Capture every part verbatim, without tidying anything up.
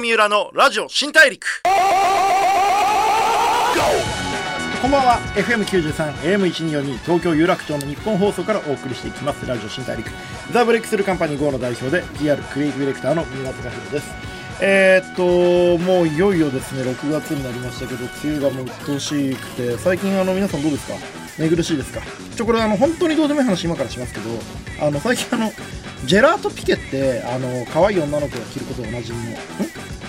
三浦のラジオ新大陸。こんばんは。 エフエムきゅうじゅうさん エーエムいちにーよんに 東京有楽町の日本放送からお送りしていきますラジオ新大陸、ザ・ブレイクスルーカンパニーゴーの代表で ディーアール クリエイティブディレクターの三浦貴博です。えー、っともういよいよですねろくがつになりましたけど、梅雨がもう鬱陶しくて、最近あの皆さんどうですか？寝苦しいですか？ちょこれあの本当にどうでもいい話今からしますけど、あの最近あのジェラートピケってあの可愛い女の子が着ることでおなじみのん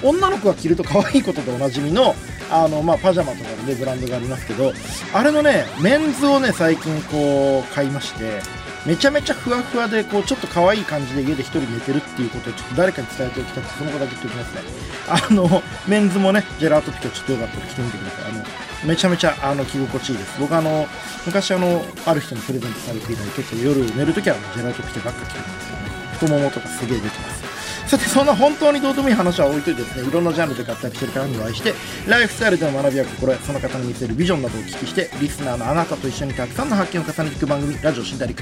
女の子が着ると可愛いことでおなじみのあの、まあ、パジャマとかでブランドがありますけど、あれのねメンズをね最近こう買いまして、めちゃめちゃふわふわでこうちょっと可愛い感じで家で一人寝てるっていうことをちょっと誰かに伝えておきたくて、その子だけ言っておきますね。あのメンズもねジェラートピケちょっとよかったら着てみてください。あのめちゃめちゃあの着心地いいです。僕あの昔あのある人にプレゼントされて以来結構夜寝るときはジェラートピケばっか着てるんですよね。太ももとかすげえ出てます。さて、そんな本当にどうでもいい話は置いといてですね、いろんなジャンルで活躍してる方にお会いして、ライフスタイルでの学びや心得、その方に見せるビジョンなどをお聞きして、リスナーのあなたと一緒にたくさんの発見を重ねていく番組ラジオ新大陸。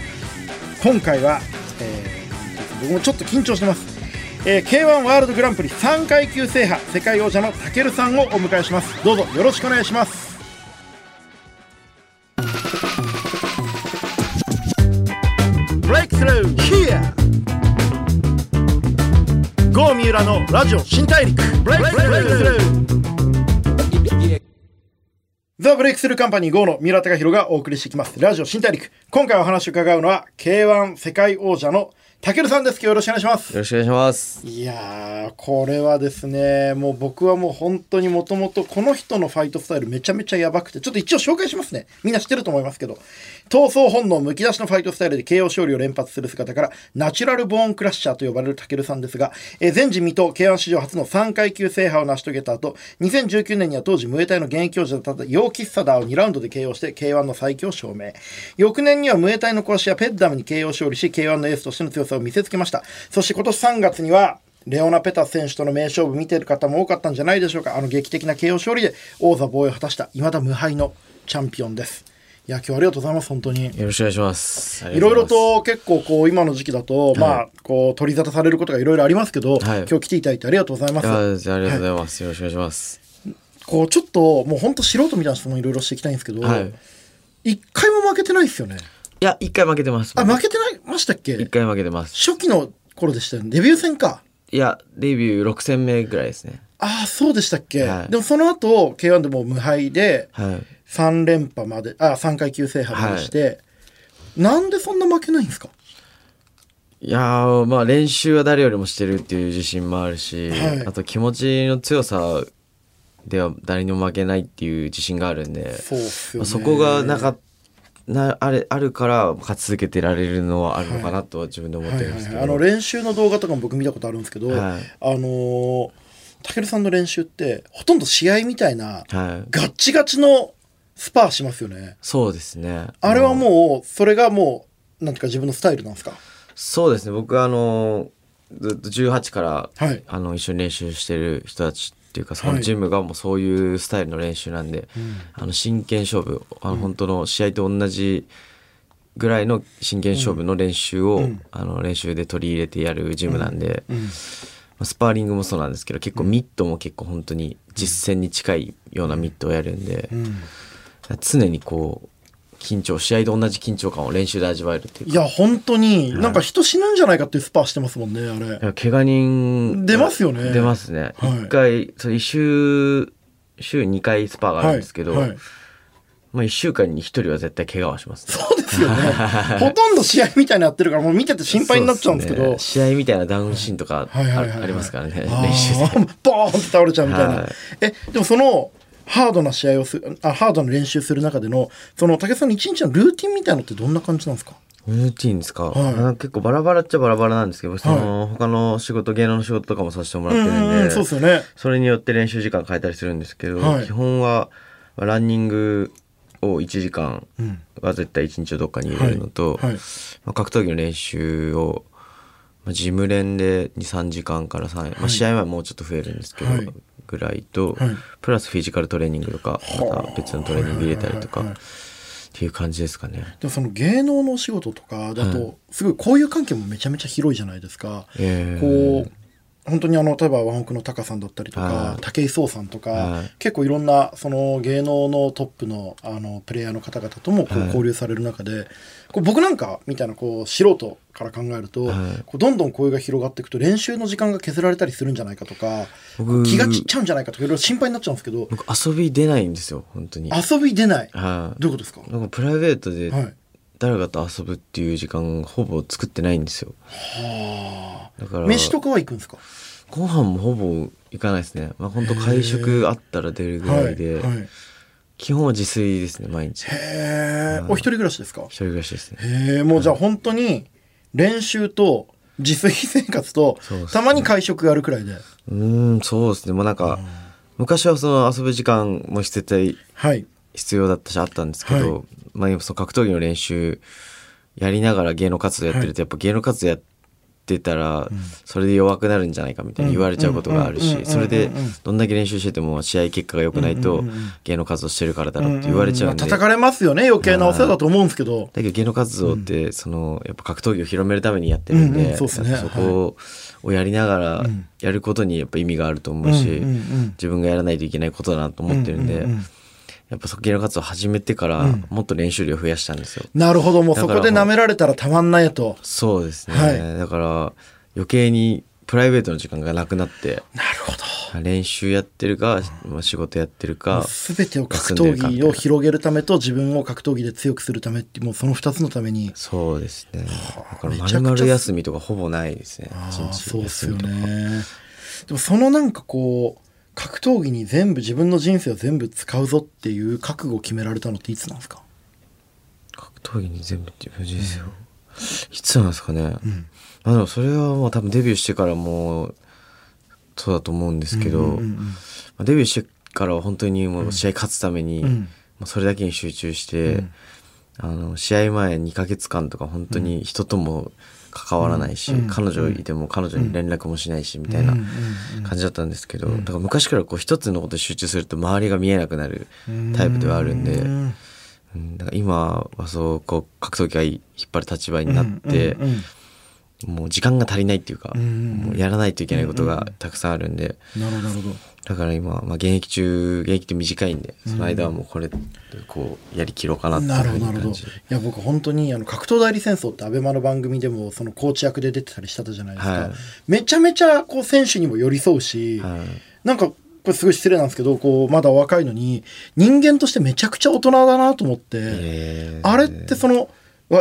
今回は、えー、僕もちょっと緊張してます、えー、ケーワン ワールドグランプリさんかい級制覇世界王者のタケルさんをお迎えします。どうぞよろしくお願いします。ブレイクスルー hereゴー三浦のラジオ新大陸ブレイクスルーザ・ブレイクスルーカンパニーゴーの三浦貴博がお送りしてきますラジオ新大陸。今回お話を伺うのは ケーワン 世界王者のタケルさんです。よろしくお願いします。よろしくお願いします。いやーこれはですね、もう僕はもう本当にもともとこの人のファイトスタイルめちゃめちゃやばくて、ちょっと一応紹介しますね。みんな知ってると思いますけど、闘争本能むき出しのファイトスタイルで ケーオー 勝利を連発する姿からナチュラルボーンクラッシャーと呼ばれるタケルさんですが、えー、前人未到 ケーワン 史上初のさんかい級制覇を成し遂げた後、にせんじゅうきゅうねんには当時ムエタイの現役王者だったヨーキッサダーをにラウンドで ケーオー して ケーワン の最強証明、翌年にはムエタイの壊しやペッダムに ケーオー 勝利し ケーワン のエースとしての強さを見せつけました。そして今年さんがつにはレオナ・ペタス選手との名勝負見てる方も多かったんじゃないでしょうか。あの劇的な ケーオー 勝利で王座防衛を果たした未だ無敗のチャンピオンです。いや今日はありがとうございます。本当によろしくお願いします。いろいろと結構こう今の時期だと、はい、まあこう取り沙汰されることがいろいろありますけど、はい、今日来ていただいてありがとうございます。ありがとうございます、はい、よろしくお願いします。こうちょっともう本当素人みたいな質問いろいろしていきたいんですけど、はい、いっかいも負けてないですよね。いやいっかい負けてます。あ負けてないましたっけ？いっかい負けてます。初期の頃でしたよね。デビュー戦か。いやデビューろく戦目ぐらいですね。ああそうでしたっけ、はい、でもその後 ケーワン でも無敗でさん連覇まで、あさんかい級制覇までして、はい、なんでそんな負けないんですか？いやーまあ練習は誰よりもしてるっていう自信もあるし、はい、あと気持ちの強さでは誰にも負けないっていう自信があるんで、 そうっすよね、まあ、そこがなかったな あ, れあるから勝ち続けてられるのはあるのかなとは自分で思ってるんですけど、はいはいはい、あの練習の動画とかも僕見たことあるんですけど、はい、あのー、タケルさんの練習ってほとんど試合みたいな、はい、ガッチガチのスパーしますよね。そうですね。あれはもうそれがもうなんていうか自分のスタイルなんですか？そうですね。僕はあのー、ずっとじゅうはちから、はい、あの一緒に練習してる人たちっていうか、そのジムがもうそういうスタイルの練習なんで、はい、あの真剣勝負、あの本当の試合と同じぐらいの真剣勝負の練習を、うん、あの練習で取り入れてやるジムなんで、うんうん、スパーリングもそうなんですけど、結構ミットも結構本当に実戦に近いようなミットをやるんで、うんうん、常にこう緊張、試合と同じ緊張感を練習で味わえるっていうか。いや本当になんか人死ぬんじゃないかっていうスパーしてますもんね。あれいや怪我人出ますよね。出ますね、はい、いっかいそれ1週週にかいスパーがあるんですけど、はいはい、まあ、いっしゅうかんにひとりは絶対怪我はします、ね、そうですよねほとんど試合みたいなやってるからもう見てて心配になっちゃうんですけど、ね、試合みたいなダウンシーンとかありますからね。練習でボーンって倒れちゃうみたいな、はい、えでもそのハードな試合をすあハードな練習する中でのその武さんの一日のルーティンみたいなのってどんな感じなんですか？ルーティンですか、はい、なんか結構バラバラっちゃバラバラなんですけど、その、はい、他の仕事芸能の仕事とかもさせてもらってるんで、うんそうですよね、それによって練習時間変えたりするんですけど、はい、基本はランニングをいちじかんは絶対いちにちをどっかに入れるのと、はいはい、まあ、格闘技の練習をジム練で にさんじかんからさん、まあ、試合前もうちょっと増えるんですけど、はい、ぐらいと、はい、プラスフィジカルトレーニングとかまた別のトレーニング入れたりとかっていう感じですかね。でもその芸能のお仕事とかだとすごい交友関係もめちゃめちゃ広いじゃないですか、はい、こう本当にあの例えばワンオクのタカさんだったりとか武井壮さんとか、はい、結構いろんなその芸能のトップ の, あのプレイヤーの方々ともこう交流される中で、はい、こう僕なんかみたいなこう素人から考えると、はい、こうどんどん声が広がっていくと練習の時間が削られたりするんじゃないかとか気が散っちゃうんじゃないかとかいろいろ心配になっちゃうんですけど、僕遊び出ないんですよ本当に。遊び出ない、はい、どういうことですか？なんかプライベートで、はい、誰かと遊ぶっていう時間ほぼ作ってないんですよ。はあ、だから飯とかは行くんですか？ご飯もほぼ行かないですね。まあ、本当会食あったら出るぐらいで、はいはい、基本は自炊ですね毎日。へえ。お一人暮らしですか？一人暮らしですね。へえ。もうじゃあ本当に練習と自炊生活とたまに会食があるくらいで。うーん、そうですね。もうなんか昔はその遊ぶ時間も絶対、はい。必要だったしあったんですけど、はい、まあ、その格闘技の練習やりながら芸能活動やってるとやっぱ芸能活動やってたらそれで弱くなるんじゃないかみたいに言われちゃうことがあるし、それでどんだけ練習してても試合結果が良くないと芸能活動してるからだろうって言われちゃうんで、うんうんうん、まあ、叩かれますよね。余計なお世話だと思うんですけど、だけど芸能活動ってそのやっぱ格闘技を広めるためにやってるんで、うんうん、 そうですね、そこをやりながらやることにやっぱ意味があると思うし、うんうんうん、自分がやらないといけないことだなと思ってるんで、うんうんうん、やっぱ芸能活動を始めてからもっと練習量増やしたんですよ。うん、なるほど。もうそこで舐められたらたまんないと。そうですね、はい、だから余計にプライベートの時間がなくなって、なるほど、練習やってるか、うん、仕事やってるか、全てを格闘技を広げるためと自分を格闘技で強くするためって、もうそのふたつのために。そうですね、まるまる休みとかほぼないですね。そうですよね。でもそのなんかこう格闘技に全部自分の人生を全部使うぞっていう覚悟を決められたのっていつなんですか？格闘技に全部自分の人生を、うん、いつなんですかね、うん、あのそれはもう多分デビューしてからもうそうだと思うんですけど、うんうんうん、まあ、デビューしてからは本当にもう試合勝つために、うん、まあ、それだけに集中して、うん、あの試合前にかげつかんとか本当に人とも関わらないし、うん、彼女いても彼女に連絡もしないし、うん、みたいな感じだったんですけど、うん、だから昔からこう一つのことに集中すると周りが見えなくなるタイプではあるんで、うん、だから今はそうこう格闘技が引っ張る立場になって、うんうんうん、もう時間が足りないっていうか、うん、もうやらないといけないことがたくさんあるんで、うんうん、なるほど。だから今、まあ、現役中現役って短いんでその間はもうこれこうやりきろうかなっていう感じ。なるほど。いや僕本当にあの格闘代理戦争ってアベマの番組でもそのコーチ役で出てたりしたじゃないですか、はい、めちゃめちゃこう選手にも寄り添うし、はい、なんかこれすごい失礼なんですけどこうまだ若いのに人間としてめちゃくちゃ大人だなと思って、あれってその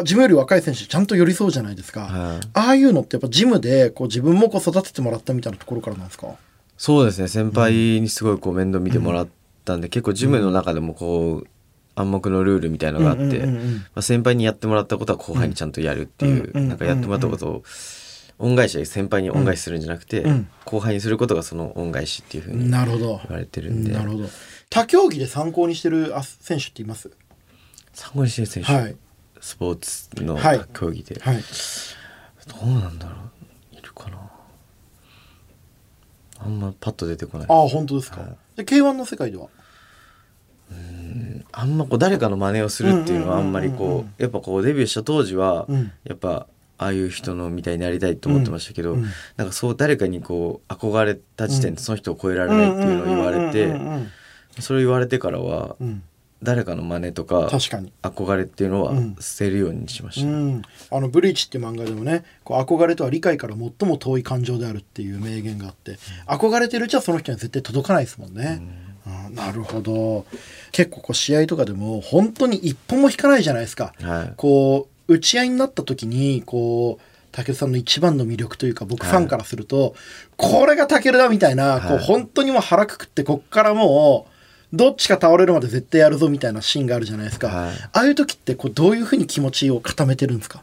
自分より若い選手ちゃんと寄り添うじゃないですか、はい、ああいうのってやっぱジムでこう自分もこう育ててもらったみたいなところからなんですか？そうですね、先輩にすごいこう面倒見てもらったんで、うん、結構ジムの中でもこう暗黙のルールみたいなのがあって、うんうんうんうん、まあ、先輩にやってもらったことは後輩にちゃんとやるっていう、うん、なんかやってもらったことを恩返し、先輩に恩返しするんじゃなくて、うん、後輩にすることがその恩返しっていう風に言われてるんで。なるほど。他競技で参考にしてる選手っています？参考にしてる選手、はい、スポーツの競技で、はいはい、どうなんだろう、いるかな、あんまパッと出てこない。ああ、本当ですか。はい、ケーワン の世界ではうーんあんまこう誰かの真似をするっていうのはあんまりこうやっぱこうデビューした当時は、うん、やっぱああいう人のみたいになりたいと思ってましたけど、うん、なんかそう誰かにこう憧れた時点でその人を超えられないっていうのを言われて、それを言われてからは、うん、誰かの真似とか憧れっていうのは捨てるようにしました、ね、うんうん、あのブリーチっていう漫画でもね、こう憧れとは理解から最も遠い感情であるっていう名言があって、憧れてるうちはその人には絶対届かないですもんね、うんうん、なるほど。結構こう試合とかでも本当に一歩も引かないじゃないですか、はい、こう打ち合いになった時にこう武さんの一番の魅力というか僕ファンからすると、はい、これが武だみたいな、はい、こう本当にもう腹くくってこっからもうどっちか倒れるまで絶対やるぞみたいなシーンがあるじゃないですか、はい、ああいう時ってこうどういうふうに気持ちを固めてるんですか？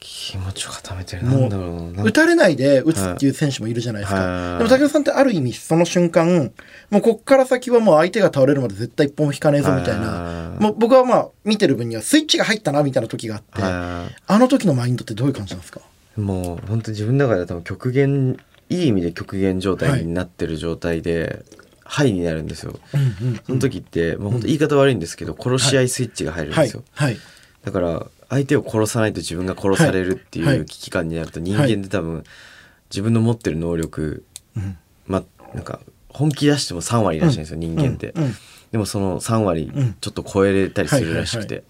気持ちを固めてる、なんだろうな、打たれないで打つっていう選手もいるじゃないですか、はい、でも武田さんってある意味その瞬間もうこっから先はもう相手が倒れるまで絶対一本も引かねえぞみたいな、もう僕はまあ見てる分にはスイッチが入ったなみたいな時があって、あの時のマインドってどういう感じなんですか？もう本当に自分の中では多分極限、いい意味で極限状態になってる状態で、はい、ハイになるんですよ、うんうんうん、その時って、まあ、本当言い方悪いんですけど、うん、殺し合いスイッチが入るんですよ、はいはい、だから相手を殺さないと自分が殺されるっていう危機感になると人間って多分自分の持ってる能力、うん、まあなんか本気出してもさんわりらしいんですよ、うん、人間って、うんうん、でもそのさんわりちょっと超えれたりするらしくて、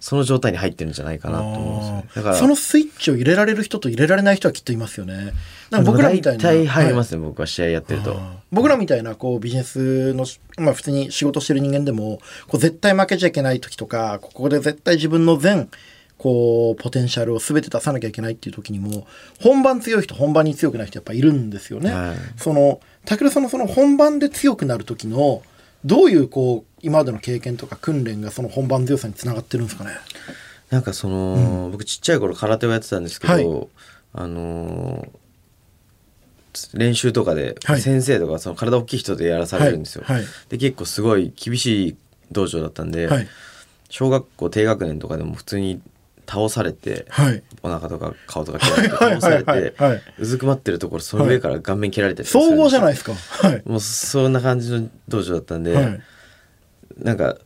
その状態に入ってるんじゃないかなと思うんですよね。だからそのスイッチを入れられる人と入れられない人はきっといますよね。なんか僕らみたいな大体入りますね、はい、僕は試合やってると僕らみたいなこうビジネスの、まあ、普通に仕事してる人間でもこう絶対負けちゃいけない時とか、ここで絶対自分の全こうポテンシャルを全て出さなきゃいけないっていう時にも本番強い人本番に強くない人やっぱいるんですよね、はい、その武尊さんのその本番で強くなる時のどういうこう今までの経験とか訓練がその本番強さにつながってるんですかね。なんかその、うん、僕ちっちゃい頃空手をやってたんですけど、はい、あの練習とかで先生とかその体大きい人でやらされるんですよ、はいはい、で結構すごい厳しい道場だったんで、はい、小学校低学年とかでも普通に倒されて、はい、お腹とか顔とか蹴られて倒されてうずくまってるところその上から顔面蹴られたり、総合じゃないですか、はい、もうそんな感じの道場だったんで、はい、なんか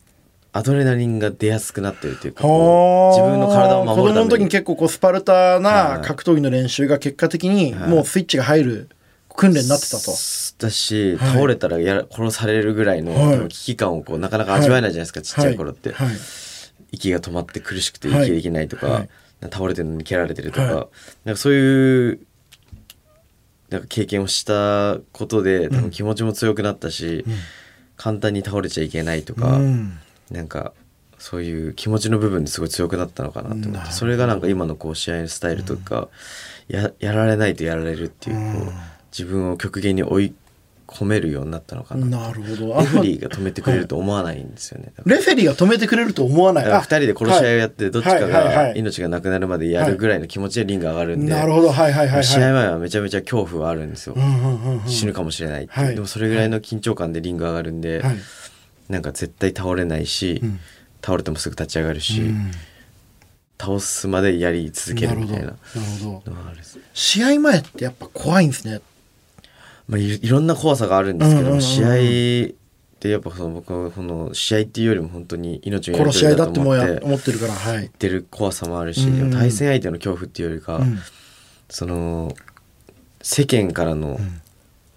アドレナリンが出やすくなってるというか、こう自分の体を守るために子供の時に結構こうスパルタな格闘技の練習が結果的にもうスイッチが入る訓練になってたと、はい、だし倒れたらやら殺されるぐらいの、はい、危機感をこうなかなか味わえないじゃないですか、はい、ちっちゃい頃って、はいはい、息が止まって苦しくて息ができないとか、はい、倒れてるのに蹴られてるとか、はい、なんかそういうなんか経験をしたことで多分気持ちも強くなったし、うん、簡単に倒れちゃいけないとか、うん、なんかそういう気持ちの部分ですごい強くなったのかなと思って、それがなんか今のこう試合のスタイルとか、うん、や, やられないとやられるってい う, こう、うん、自分を極限に追い褒めるようになったのかな。なるほど。レフェリーが止めてくれると思わないんですよね。レフェリーが止めてくれると思わない。ふたりで殺し合いをやってどっちかが命がなくなるまでやるぐらいの気持ちでリング上がるんで、なるほど、はいはいはいはい、試合前はめちゃめちゃ恐怖はあるんですよ、うんうんうんうん、死ぬかもしれないって、はい、でもそれぐらいの緊張感でリング上がるんで、はい、なんか絶対倒れないし、うん、倒れてもすぐ立ち上がるし、うん、倒すまでやり続けるみたいな。なるほど。試合前ってやっぱ怖いんですね。まあ、い, いろんな怖さがあるんですけど、うんうんうんうん、試合ってやっぱその僕はこの試合っていうよりも本当に命をやり取りだと思って思ってるから、はい、ってる怖さもあるし、うん、対戦相手の恐怖っていうよりか、うん、その世間からの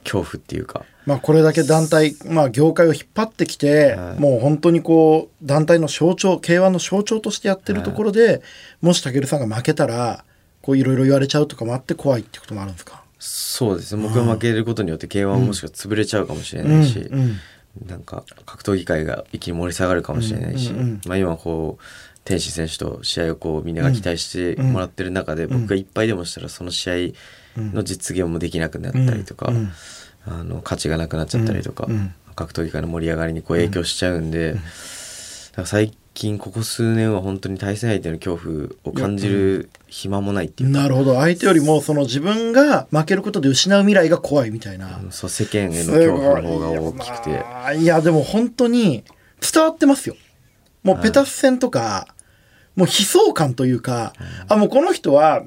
恐怖っていうか、うん、まあ、これだけ団体、まあ、業界を引っ張ってきて、はい、もう本当にこう団体の象徴 ケーワン の象徴としてやってるところで、はい、もし武尊さんが負けたらこういろいろ言われちゃうとかもあって怖いってこともあるんですか。そうですね、僕が負けることによって ケーワン もしくは潰れちゃうかもしれないし、うんうんうん、なんか格闘技界が一気に盛り下がるかもしれないし、うんうんうん、まあ、今こう天心選手と試合をこうみんなが期待してもらってる中で、うんうん、僕がいっぱいでもしたらその試合の実現もできなくなったりとか、うんうん、あの価値がなくなっちゃったりとか、うんうん、格闘技界の盛り上がりにこう影響しちゃうんで、うんうん、だから最近ここ数年は本当に対戦相手の恐怖を感じる暇もないっていう、うん、なるほど。相手よりもその自分が負けることで失う未来が怖いみたいな、うん、そう、世間への恐怖の方が大きくて、いや、まあ、いやでも本当に伝わってますよ。もうペタス戦とか、はい、もう悲壮感というか、はい、あ、もうこの人は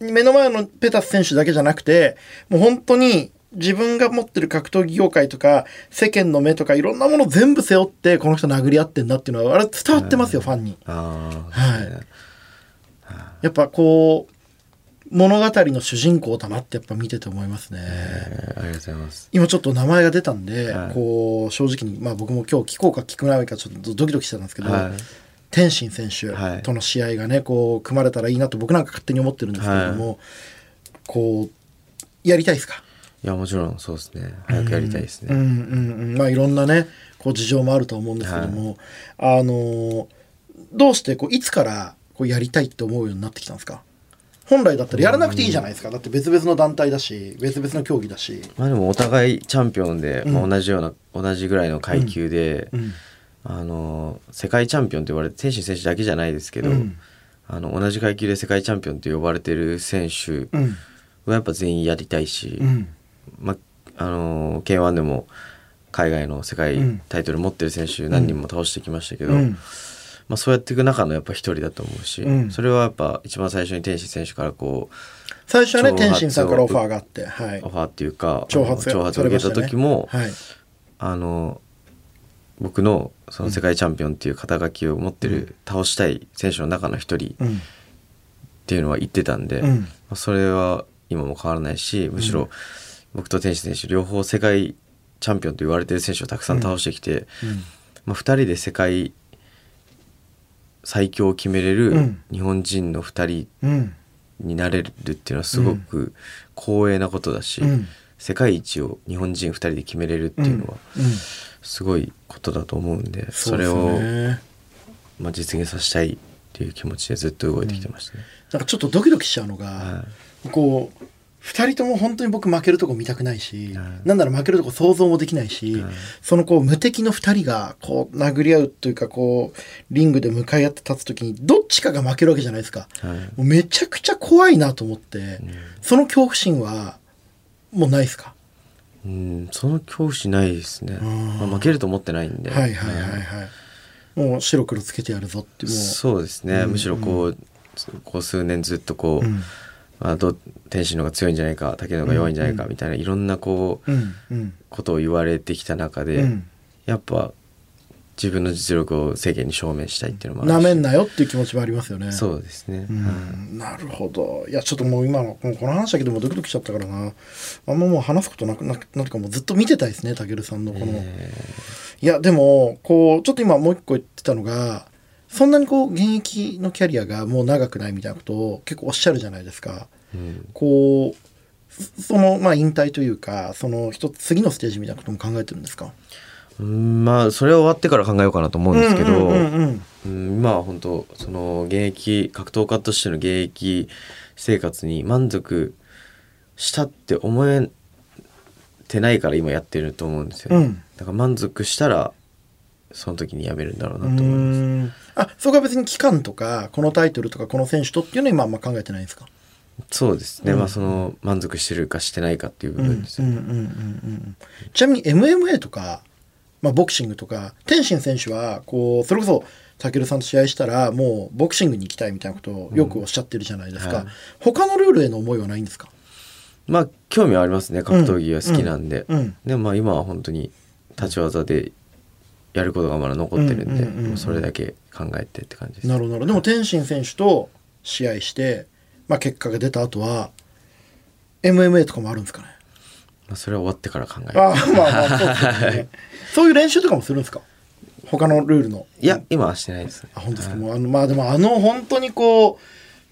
目の前のペタス選手だけじゃなくて、もう本当に自分が持ってる格闘技業界とか世間の目とかいろんなもの全部背負ってこの人殴り合ってんだっていうのはあれ伝わってますよ、ファンに。あ、はい、やっぱこう物語の主人公だなってやっぱ見てて思いますね。ありがとうございます。今ちょっと名前が出たんで、はい、こう正直に、まあ、僕も今日聞こうか聞くないかちょっとドキドキしてたんですけど、はい、天心選手との試合がね、こう組まれたらいいなと僕なんか勝手に思ってるんですけれども、はい、こうやりたいですか。いや、もちろんそうですね、早くやりたいですね、うんうんうん、まあ、いろんなねこう事情もあると思うんですけども、はい、あのどうしてこういつからこうやりたいって思うようになってきたんですか。本来だったらやらなくていいじゃないですか、だって別々の団体だし別々の競技だし、まあ、でもお互いチャンピオンで、うん、まあ、同じような同じぐらいの階級で、うんうん、あの世界チャンピオンと言われて天心選手だけじゃないですけど、うん、あの同じ階級で世界チャンピオンと呼ばれてる選手はやっぱ全員やりたいし、うん、まあのー、ケーワン でも海外の世界タイトル持ってる選手何人も倒してきましたけど、うん、まあ、そうやっていく中のやっぱ一人だと思うし、うん、それはやっぱ一番最初に天心選手からこう最初はね天心さんからオファーがあって、はい、オファーっていうか挑発を受けた時も、ね、はい、あの僕 の, その世界チャンピオンっていう肩書きを持ってる、うん、倒したい選手の中の一人っていうのは言ってたんで、うん、まあ、それは今も変わらないし、むしろ僕と天心選手両方世界チャンピオンと言われてる選手をたくさん倒してきて、うんうん、まあ、ふたりで世界最強を決めれる日本人のふたりになれるっていうのはすごく光栄なことだし、うんうん、世界一を日本人ふたりで決めれるっていうのはすごいことだと思うんで、それをまあ実現させたいっていう気持ちでずっと動いてきてましたね。うん、なんかちょっとドキドキしちゃうのが、はい、こうふたりとも本当に僕負けるとこ見たくないし、はい、なんなら負けるとこ想像もできないし、はい、そのこう無敵のふたりがこう殴り合うというか、こうリングで向かい合って立つときにどっちかが負けるわけじゃないですか、はい、もうめちゃくちゃ怖いなと思って、うん、その恐怖心はもうないですか？うん、その恐怖心ないですね、まあ、負けると思ってないんで、はいはいはいはい、うん、もう白黒つけてやるぞっていう、もうそうですね、うんうん、むしろこう、こう数年ずっとこう、うん、あと天心の方が強いんじゃないか、武野の方が弱いんじゃないかみたいな、うんうん、いろんなこう、うんうん、ことを言われてきた中で、うん、やっぱ自分の実力を世間に証明したいっていうのもあるし、なめんなよっていう気持ちもありますよね。そうですね、うんうん、なるほど。いやちょっともう今のこの話だけでもドキドキしちゃったからな、あんまもう話すことなくなってか、もうずっと見てたいですね、武さんのこの、えー、いやでもこうちょっと今もう一個言ってたのが、そんなにこう現役のキャリアがもう長くないみたいなことを結構おっしゃるじゃないですか、うん、こうそのまあ引退というか、その一つ次のステージみたいなことも考えてるんですか？うん、まあそれは終わってから考えようかなと思うんですけど、今は本当その現役格闘家としての現役生活に満足したって思えてないから今やってると思うんですよ、ね、うん、だから満足したらその時に辞めるんだろうなと思います。あ、そこは別に期間とかこのタイトルとかこの選手とっていうのは今あんま考えてないんですか？そうですね、うん、まあその満足してるかしてないかっていう部分ですよね。うんうんうんうん、ちなみに エムエムエー とか、まあ、ボクシングとか、天心選手はこうそれこそタケルさんと試合したらもうボクシングに行きたいみたいなことをよくおっしゃってるじゃないですか、うん、はい、他のルールへの思いはないんですか？まあ興味はありますね、格闘技は好きなんで、うんうんうん、でもまあ今は本当に立ち技でやることがまだ残ってるんで、うんうんうんうん、それだけ考えてって感じです。なるほど。でも天心選手と試合して、まあ、結果が出た後は エムエムエー とかもあるんですかね？まあ、それは終わってから考える。あ、まあまあ そうですね、そういう練習とかもするんですか？他のルールの。いや今はしてないですね。あ、本当ですか？もうあの、まあ、でもあの本当にこう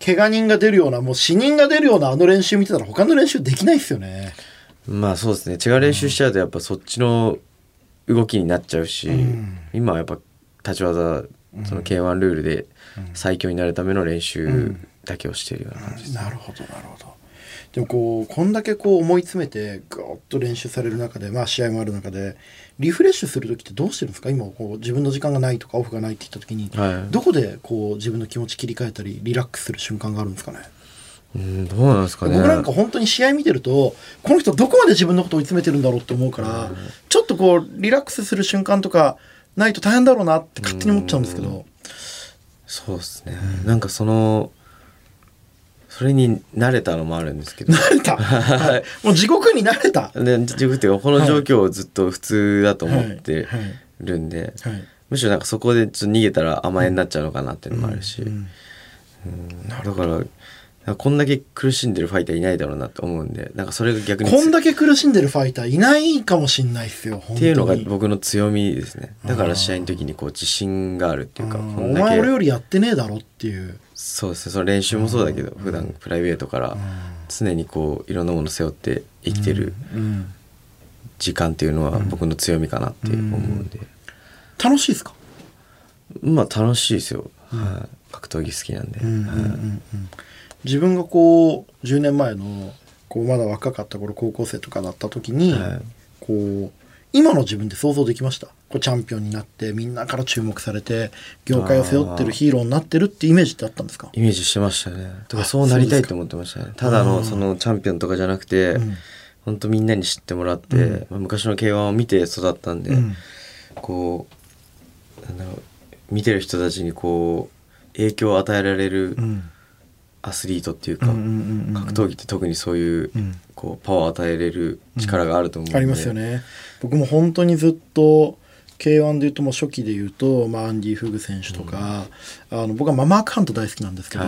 怪我人が出るような、もう死人が出るようなあの練習見てたら他の練習できないですよね。まあそうですね、違う練習しちゃうとやっぱそっちの動きになっちゃうし、うん、今はやっぱ立ち技、その ケーワン ルールで最強になるための練習だけをしているような感じです、ね、うんうん、なるほどなるほど。でもこうこんだけこう思い詰めてぐーっと練習される中で、まあ試合もある中でリフレッシュする時ってどうしてるんですか？今こう自分の時間がないとかオフがないって言った時に、はい、どこでこう自分の気持ち切り替えたりリラックスする瞬間があるんですかね？うん、どうなんですかね。僕なんか本当に試合見てるとこの人どこまで自分のことを追い詰めてるんだろうって思うから、うん、ちょっとこうリラックスする瞬間とかないと大変だろうなって勝手に思っちゃうんですけど、うん、そうですね、うん、なんかそのそれに慣れたのもあるんですけど、慣れた、はい、もう地獄に慣れた、ね、地獄っていうかこの状況をずっと普通だと思ってるんで、はいはいはい、むしろなんかそこでちょっと逃げたら甘えになっちゃうのかなっていうのもあるし、うんうん、だからこんだけ苦しんでるファイターいないだろうなと思うんで、なんかそれが逆にこんだけ苦しんでるファイターいないかもしんないっすよ本当にっていうのが僕の強みですね。だから試合の時にこう自信があるっていうか、こんだけお前俺よりやってねえだろっていう、そうですね、その練習もそうだけど普段プライベートから常にこういろんなもの背負って生きてる時間っていうのは僕の強みかなって思うんで。楽しいですか？まあ楽しいですよ、はい、格闘技好きなんで、うんうんうんうん、はい、自分がこうじゅうねんまえのこうまだ若かった頃、高校生とかだった時に、はい、こう今の自分で想像できました？こうチャンピオンになってみんなから注目されて業界を背負ってるヒーローになってるってイメージってあったんですか？イメージしてましたね。とかそうなりたいと思ってましたね。ただのそのチャンピオンとかじゃなくて、本当みんなに知ってもらって、うん、まあ、昔の ケーワン を見て育ったんで、うん、こうなんだろう、見てる人たちにこう影響を与えられる、うん、アスリートっていうか、うんうんうんうん、格闘技って特にそういう、うん、こうパワーを与えれる力があると思うので、うん、ありますよね。僕も本当にずっとケーワン でいうともう初期でいうと、まあ、アンディ・フグ選手とか、うん、あの僕はママカント大好きなんですけど、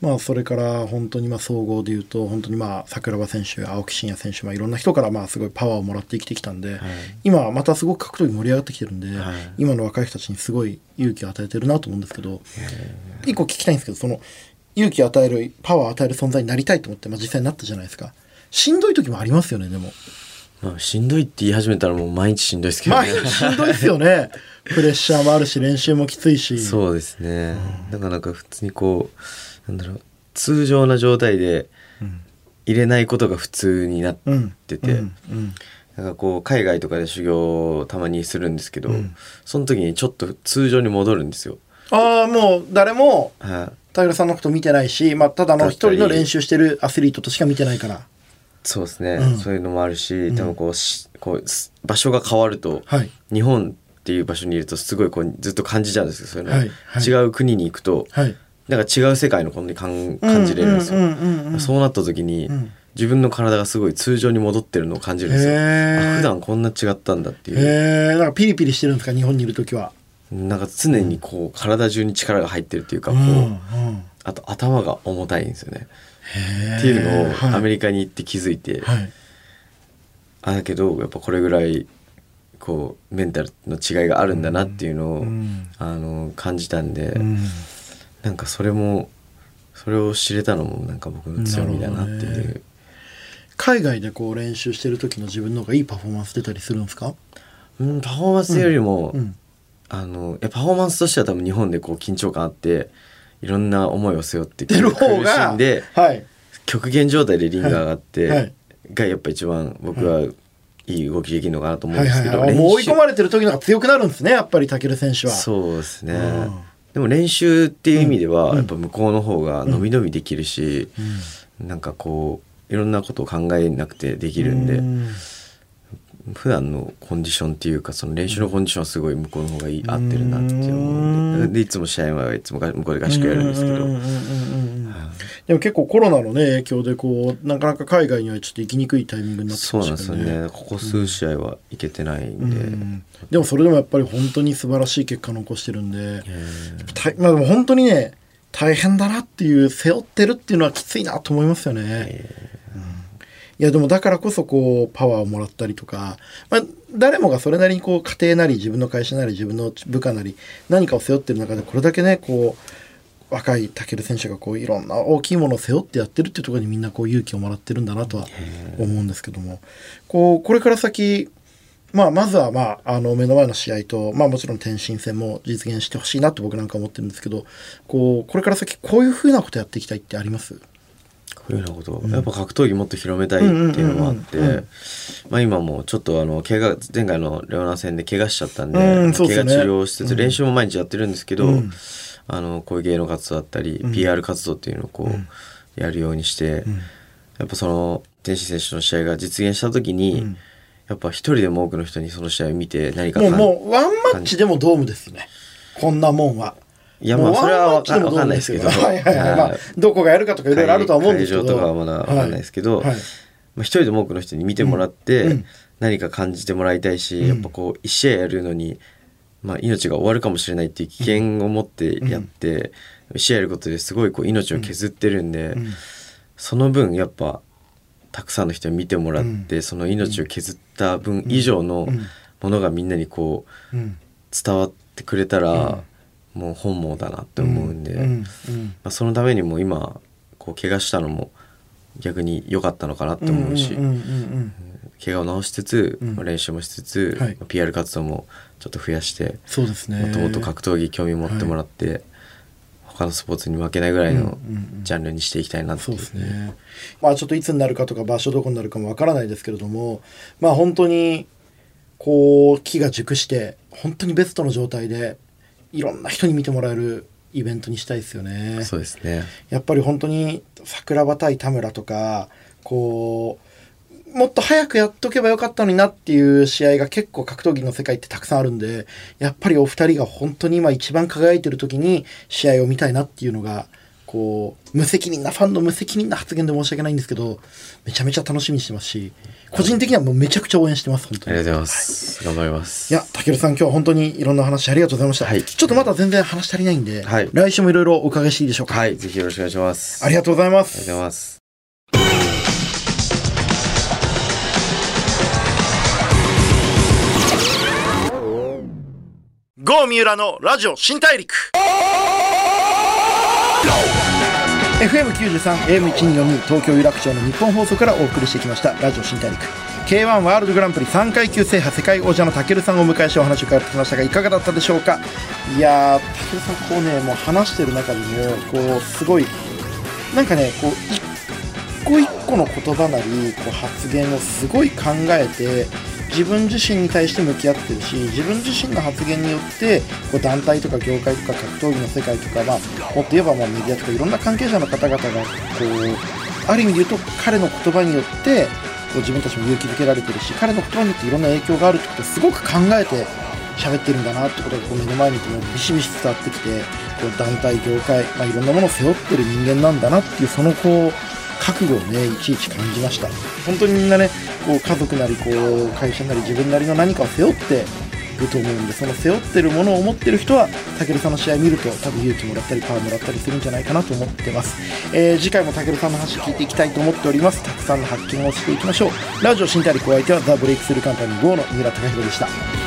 まあ、それから本当にまあ総合でいうと本当にまあ桜庭選手、青木真也選手、まあ、いろんな人からまあすごいパワーをもらって生きてきたんで、はい、今またすごく格闘技盛り上がってきてるんで、はい、今の若い人たちにすごい勇気を与えてるなと思うんですけど、一個聞きたいんですけど、その勇気を与えるパワーを与える存在になりたいと思って、まあ、実際になったじゃないですか。しんどい時もありますよね。でもまあ、しんどいって言い始めたらもう毎日しんどいですけどね。毎日しんどいですよね。プレッシャーもあるし練習もきついし。そうですね、うん、だからなんか普通にこうなんだろう、通常な状態で入れないことが普通になってて、うんうんうん、なんかこう海外とかで修行をたまにするんですけど、うん、その時にちょっと通常に戻るんですよ。ああ、もう誰も平良さんのこと見てないし、まあ、ただの一人の練習してるアスリートとしか見てないから。そうですね、うん、そういうのもあるし、多分こう、うん、こう場所が変わると、はい、日本っていう場所にいるとすごいこうずっと感じちゃうんですけど、そういうの、はいはい、違う国に行くと、はい、なんか違う世界のことに感じれるんですよ、うんうんうんうん、そうなった時に、うん、自分の体がすごい通常に戻ってるのを感じるんですよ。普段こんな違ったんだっていう。へー、なんかピリピリしてるんですか、日本にいる時は。なんか常にこう体中に力が入ってるっていうか、こう、うんうん、あと頭が重たいんですよねっていうのをアメリカに行って気づいて、はい、あだけどやっぱこれぐらいこうメンタルの違いがあるんだなっていうのを、うん、あの感じたんで、うん、なんかそれもそれを知れたのもなんか僕の強みだなっていう、ね。海外でこう練習してる時の自分の方がいいパフォーマンス出たりするんですか？うん、パフォーマンスよりも、うんうん、あのパフォーマンスとしては多分日本でこう緊張感あっていろんな思いを背負って苦しんで、はい、極限状態でリング上がって、はいはい、がやっぱ一番僕はいい動きできるのかなと思うんですけど、はいはいはい、もう追い込まれてる時の方が強くなるんですね、やっぱり武尊選手は。そうですね、うん、でも練習っていう意味では、うん、やっぱ向こうの方が伸び伸びできるし、うん、なんかこういろんなことを考えなくてできるんで、うん、普段のコンディションっていうかその練習のコンディションはすごい向こうの方がいい、うん、合ってるなっていう思うんで、でいつも試合前はいつも向こうで合宿やるんですけど、うんうんうんうん、はあ、でも結構コロナの、ね、影響でこうなかなか海外にはちょっと行きにくいタイミングになってきましたね。そうなんですよね、ここ数試合は行けてないんで、うんうん、でもそれでもやっぱり本当に素晴らしい結果を残してるんで、まあ、でも本当にね大変だなっていう、背負ってるっていうのはきついなと思いますよね。いやでもだからこそこうパワーをもらったりとか、まあ、誰もがそれなりにこう家庭なり自分の会社なり自分の部下なり何かを背負ってる中でこれだけねこう若い武尊選手がこういろんな大きいものを背負ってやってるっていうところにみんなこう勇気をもらってるんだなとは思うんですけども、こうこれから先、まあ、まずは、まあ、あの目の前の試合と、まあ、もちろん天心戦も実現してほしいなと僕なんか思ってるんですけど、こうこれから先こういうふうなことやっていきたいってあります？こういうようなこと、うん、やっぱ格闘技もっと広めたいっていうのもあって、うんうんうんうん、まあ、今もちょっとあの怪我、前回のレオナ戦で怪我しちゃったんで、うんそうですね、怪我治療をしつつ練習も毎日やってるんですけど、うん、あのこういう芸能活動だったり、うん、ピーアール 活動っていうのをこう、うん、やるようにして、うん、やっぱその天心選手の試合が実現した時に、うん、やっぱ一人でも多くの人にその試合を見て何か感じ、もうもうワンマッチでもドームですね、こんなもんは。いやまあそれは分かんないですけど、はいはいはい、まあ、どこがやるかとかいろいろあるとは思うんですけど、会場とかはまだ分かんないですけど、はいはい、まあ、一人でも多くの人に見てもらって何か感じてもらいたいし、うん、やっぱこう一試合やるのに、まあ、命が終わるかもしれないっていう危険を持ってやって、うん、一試合やることですごいこう命を削ってるんで、うんうん、その分やっぱたくさんの人に見てもらって、うん、その命を削った分以上のものがみんなにこう伝わってくれたら、うんもう本望だなって思うんで、うんうんうん、まあ、そのためにも今こう怪我したのも逆に良かったのかなって思うし、怪我を治しつつ、うんまあ、練習もしつつ、はい、ピーアール 活動もちょっと増やして、そうですね、もっともっと格闘技興味持ってもらって、はい、他のスポーツに負けないぐらいのジャンルにしていきたいなっていう、うんうんうん、そうですね、まあ、ちょっといつになるかとか場所どこになるかもわからないですけれども、まあ、本当にこう木が熟して本当にベストの状態でいろんな人に見てもらえるイベントにしたいですよね。そうですね、やっぱり本当に桜庭対田村とかこうもっと早くやっとけばよかったのになっていう試合が結構格闘技の世界ってたくさんあるんで、やっぱりお二人が本当に今一番輝いてる時に試合を見たいなっていうのがこう無責任なファンの無責任な発言で申し訳ないんですけど、めちゃめちゃ楽しみにしてますし、個人的にはもうめちゃくちゃ応援してます。本当にありがとうございます、はい、頑張ります。いやたけるさん今日は本当にいろんな話ありがとうございました、はい、ちょっとまだ全然話足りないんで、はい、来週もいろいろお伺いしていいでしょうか。はい、ぜひよろしくお願いします。ありがとうございます。ありがとうございます。郷三浦のラジオ新大陸 エフエムきゅうじゅうさん エーエムせんにひゃくよんじゅうに 東京有楽町の日本放送からお送りしてきましたラジオ新大陸 ケーワン ワールドグランプリさんかい級制覇世界王者のたけるさんをお迎えしてお話を伺ってきましたが、いかがだったでしょうか。いやたけるさんこうねもう話してる中でねこうすごいなんかねこう一個一個の言葉なりこう発言をすごい考えて自分自身に対して向き合ってるし、自分自身の発言によってこう団体とか業界とか格闘技の世界とか、まあ、もっと言えばまあメディアとかいろんな関係者の方々がこうある意味で言うと彼の言葉によってこう自分たちも勇気づけられてるし、彼の言葉によっていろんな影響があるってことをすごく考えて喋ってるんだなってことがこう目の前にこうビシビシ伝わってきて、こう団体業界、まあ、いろんなものを背負ってる人間なんだなっていうそのこう覚悟をねいちいち感じました。本当にみんなねこう家族なりこう会社なり自分なりの何かを背負っていると思うんで、その背負ってるものを持ってる人はたけるさんの試合見ると多分勇気もらったりパワーもらったりするんじゃないかなと思ってます、えー、次回もたけるさんの話聞いていきたいと思っております。たくさんの発見をしていきましょう。ラジオ新大陸お相手はザ・ブレイクスルーカンパニーゴーの三浦貴博でした。